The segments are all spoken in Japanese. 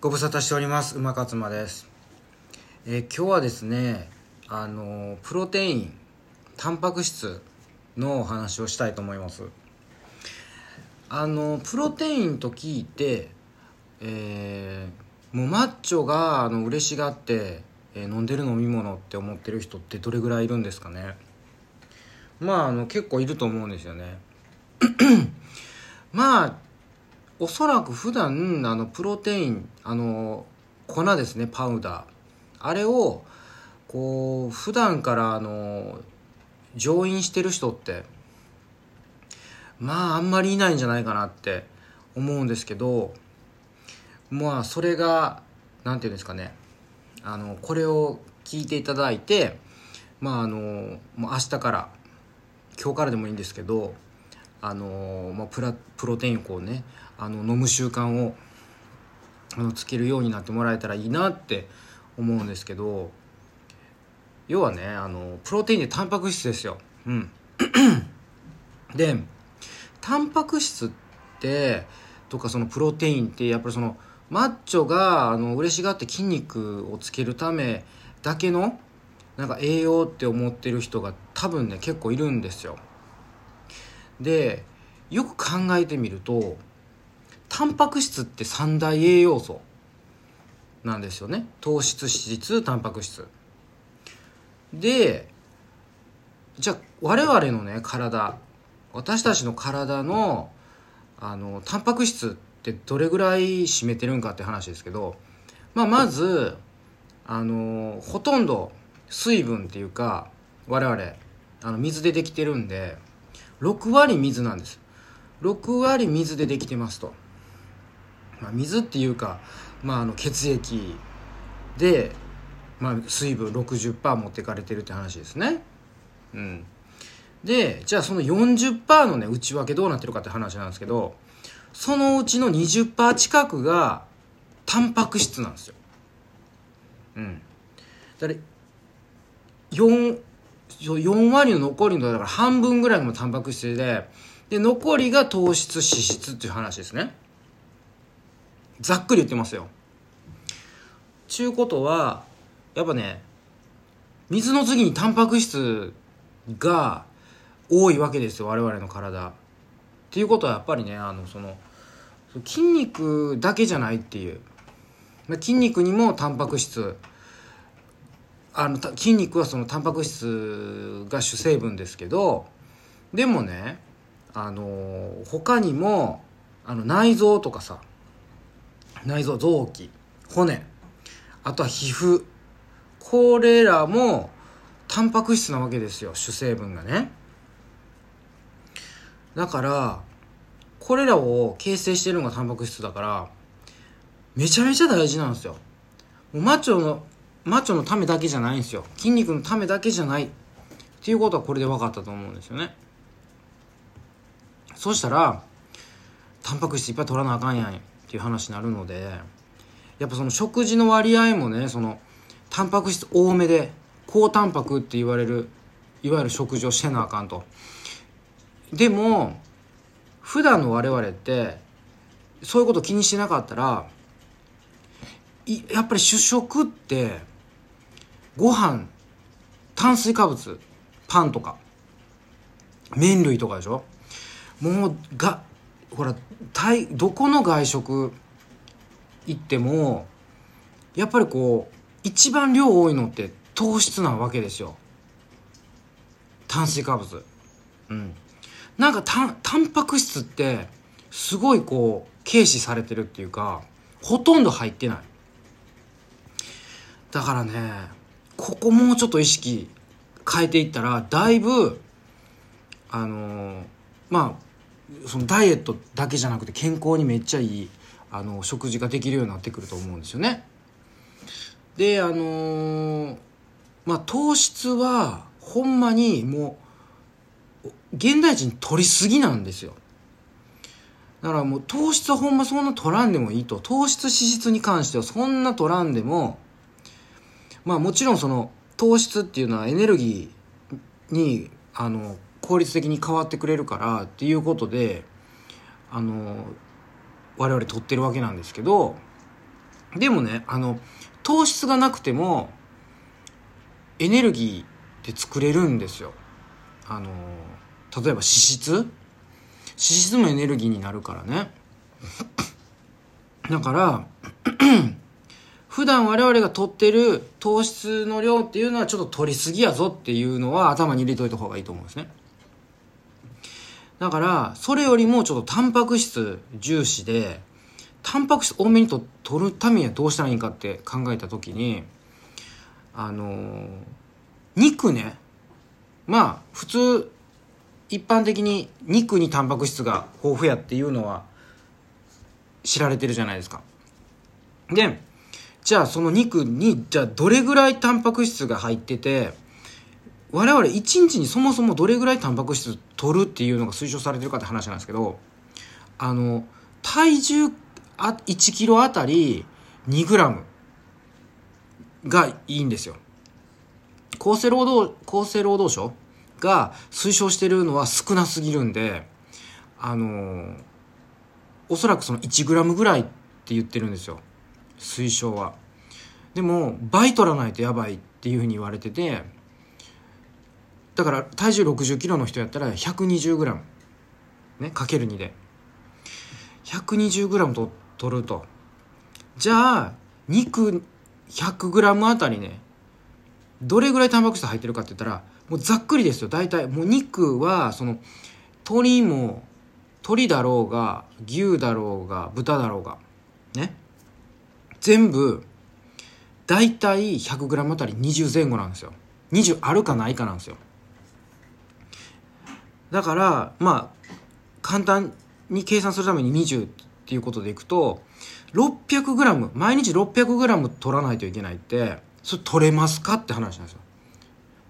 ご無沙汰しております。馬勝馬です。今日はですね、プロテイン、タンパク質のお話をしたいと思います。プロテインと聞いて、もうマッチョが嬉しがって、飲んでる飲み物って思ってる人ってどれぐらいいるんですかね。まあ、結構いると思うんですよね。まあおそらく普段プロテイン粉ですね、パウダー、あれをこう普段から常飲してる人ってまああんまりいないんじゃないかなって思うんですけど、まあそれがなんていうんですかね、これを聞いていただいて、まあもう明日から今日からでもいいんですけど。まあ、プロテインをこうね飲む習慣をつけるようになってもらえたらいいなって思うんですけど、要はねプロテインでタンパク質ですよ、うん、でタンパク質ってとかそのプロテインってやっぱりそのマッチョが嬉しがって筋肉をつけるためだけのなんか栄養って思ってる人が多分ね結構いるんですよ。でよく考えてみるとタンパク質って三大栄養素なんですよね。糖質、脂質、タンパク質で、じゃあ我々のね体、私たちの体のタンパク質ってどれぐらい占めてるんかって話ですけど、まあ、まずほとんど水分っていうか我々水でできてるんで6割水なんです。6割水でできてますと、まあ、水っていうか、まあ、血液で、まあ、水分 60% 持ってかれてるって話ですね、うん、でじゃあその 40% のね内訳どうなってるかって話なんですけど、そのうちの 20% 近くがタンパク質なんですよ、うん、だから4割の残りのだから半分ぐらいもタンパク質で残りが糖質脂質っていう話ですね。ざっくり言ってますよ。ちゅうことはやっぱね水の次にタンパク質が多いわけですよ我々の体。っていうことはやっぱりね筋肉だけじゃないっていう、筋肉にもタンパク質筋肉はそのタンパク質が主成分ですけど、でもね他にも内臓とかさ、内臓、臓器、骨、あとは皮膚、これらもタンパク質なわけですよ主成分がね。だからこれらを形成しているのがタンパク質だからめちゃめちゃ大事なんですよ。もうマッチョのためだけじゃないんですよ。筋肉のためだけじゃないっていうことはこれで分かったと思うんですよね。そうしたらタンパク質いっぱい取らなあかんやんっていう話になるので、やっぱその食事の割合もねそのタンパク質多めで高タンパクって言われるいわゆる食事をしてなあかんと。でも普段の我々ってそういうこと気にしてなかったらやっぱり主食ってご飯、炭水化物、パンとか麺類とかでしょ。もうほらどこの外食行ってもやっぱりこう一番量多いのって糖質なわけですよ。炭水化物、うん、なんかタンパク質ってすごいこう軽視されてるっていうかほとんど入ってない。だからねここもうちょっと意識変えていったらだいぶそのダイエットだけじゃなくて健康にめっちゃいい食事ができるようになってくると思うんですよね。で糖質はほんまにもう現代人取りすぎなんですよ。だからもう糖質はほんまそんな取らんでもいいと。糖質脂質に関してはそんな取らんでもまあもちろんその糖質っていうのはエネルギーに効率的に変わってくれるからっていうことで我々取ってるわけなんですけど、でもね、糖質がなくてもエネルギーで作れるんですよ。例えば脂質もエネルギーになるからね。だから普段我々が取ってる糖質の量っていうのはちょっと取りすぎやぞっていうのは頭に入れといた方がいいと思うんですね。だからそれよりもちょっとタンパク質重視で、タンパク質多めに取るためにはどうしたらいいかって考えた時に、肉ね、まあ普通一般的に肉にタンパク質が豊富やっていうのは知られてるじゃないですか。で、じゃあその肉にじゃあどれぐらいタンパク質が入ってて、我々一日にそもそもどれぐらいタンパク質取るっていうのが推奨されてるかって話なんですけど、体重1キロあたり2グラムがいいんですよ。厚生労働省が推奨してるのは少なすぎるんで、おそらくその1グラムぐらいって言ってるんですよ、推奨は。でも倍取らないとやばいっていうふうに言われてて、だから体重60キロの人やったら120グラムね、かける2で120グラムと取ると、じゃあ肉100グラムあたりね、どれぐらいタンパク質入ってるかって言ったら、もうざっくりですよ。大体もう肉はその鶏だろうが牛だろうが豚だろうがね、全部大体100グラムあたり20前後なんですよ。20あるかないかなんですよ。だからまあ簡単に計算するために20っていうことでいくと、600グラム、毎日600グラム取らないといけないって、それ取れますかって話なんですよ。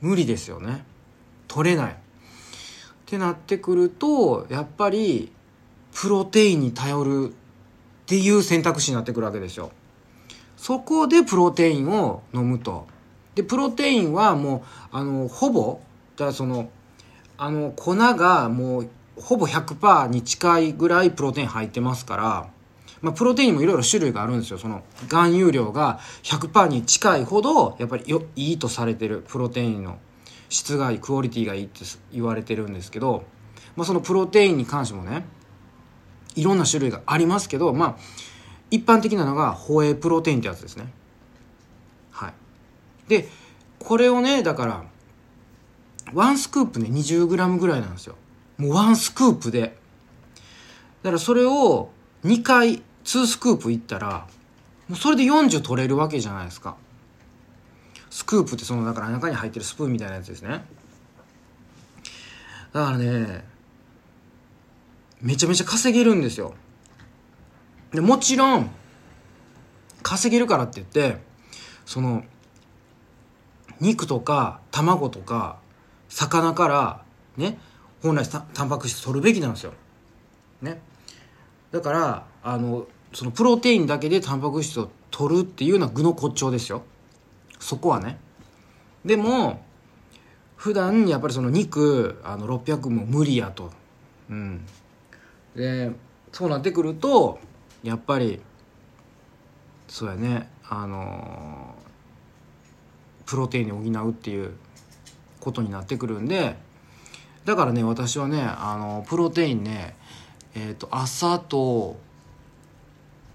無理ですよね、取れないってなってくると、やっぱりプロテインに頼るっていう選択肢になってくるわけですよ。そこでプロテインを飲むと。でプロテインはもうほぼだからその粉がもうほぼ 100% に近いぐらいプロテイン入ってますから、まあ、プロテインもいろいろ種類があるんですよ。その含有量が 100% に近いほどやっぱりいいとされてるプロテインの質がいい、クオリティがいいって言われてるんですけど、まあ、そのプロテインに関してもね、いろんな種類がありますけど、まあ一般的なのがホエイプロテインってやつですね。はい。でこれをね、だから1スクープね 20g ぐらいなんですよ。もう1スクープで、だからそれを2回2スクープいったら、もうそれで40取れるわけじゃないですか。スクープってそのだから中に入ってるスプーンみたいなやつですね。だからね、めちゃめちゃ稼げるんですよ。でもちろん稼げるからって言ってその肉とか卵とか魚からね、本来タンパク質取るべきなんですよ、ね、だからそのプロテインだけでタンパク質を取るっていうのは愚の骨頂ですよ、そこはね。でも普段やっぱりその肉600も無理やと、うん、でそうなってくるとやっぱりそうやね、プロテインを補うっていうことになってくるんで、だからね私はねプロテインね、朝と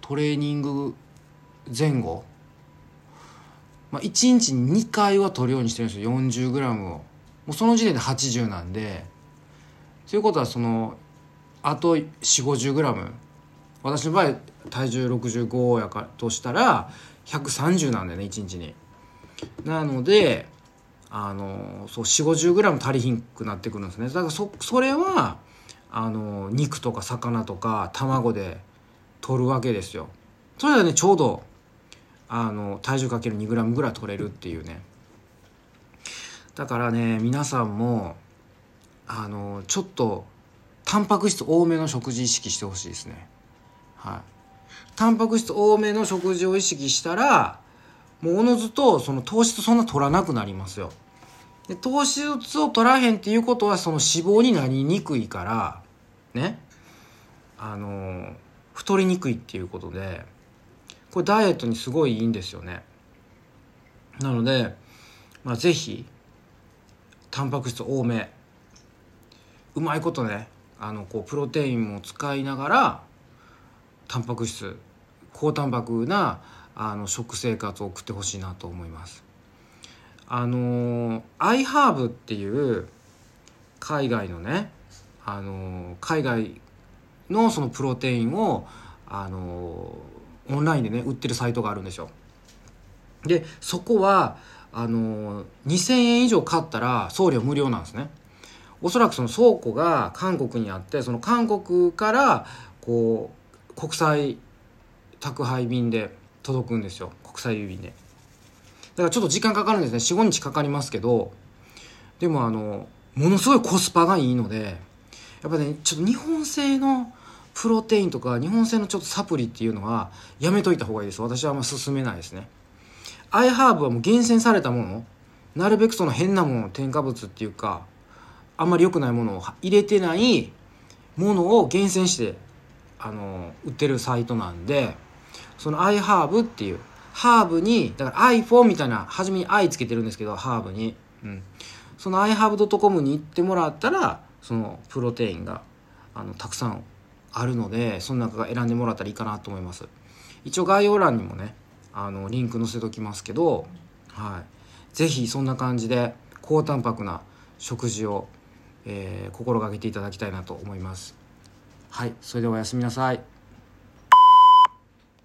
トレーニング前後、まあ、1日に2回は取るようにしてるんですよ。 40g をもうその時点で80なんで、ということはそのあと 40〜50g、私の場合体重65やかとしたら130なんだよね、1日に。なのでそう40〜50g 足りひんくなってくるんですね。だからそれは肉とか魚とか卵で取るわけですよ。それはねちょうど体重かける 2g ぐらい取れるっていうね。だからね皆さんもちょっとタンパク質多めの食事意識してほしいですね。はい、タンパク質多めの食事を意識したらもうおのずとその糖質そんな取らなくなりますよ。で糖質を取らへんっていうことはその脂肪になりにくいからね、太りにくいっていうことで、これダイエットにすごいいいんですよね。なので、ぜひタンパク質多め、うまいことね、プロテインも使いながらタンパク質、高タンパクな食生活を送ってほしいなと思います。iHerb っていう海外のね、海外のそのプロテインをオンラインでね売ってるサイトがあるんですよ。でそこは2000円以上買ったら送料無料なんですね。おそらくその倉庫が韓国にあって、その韓国からこう国際宅配便で届くんですよ、国際郵便で。だからちょっと時間かかるんですね。 4,5 日かかりますけど、でもものすごいコスパがいいので、やっぱねちょっと日本製のプロテインとか日本製のちょっとサプリっていうのはやめといた方がいいです。私はあんま勧めないですね。iHerb はもう厳選されたもの、なるべくその変なもの、添加物っていうかあんまり良くないものを入れてないものを厳選して売ってるサイトなんで、その iHerb っていうハーブに、だから iPhone みたいな初めに i つけてるんですけど、ハーブに、その iHerb.com に行ってもらったらそのプロテインがたくさんあるので、その中が選んでもらったらいいかなと思います。一応概要欄にもねリンク載せときますけど、ぜひそんな感じで高タンパクな食事を、心がけていただきたいなと思います。それではおやすみなさい。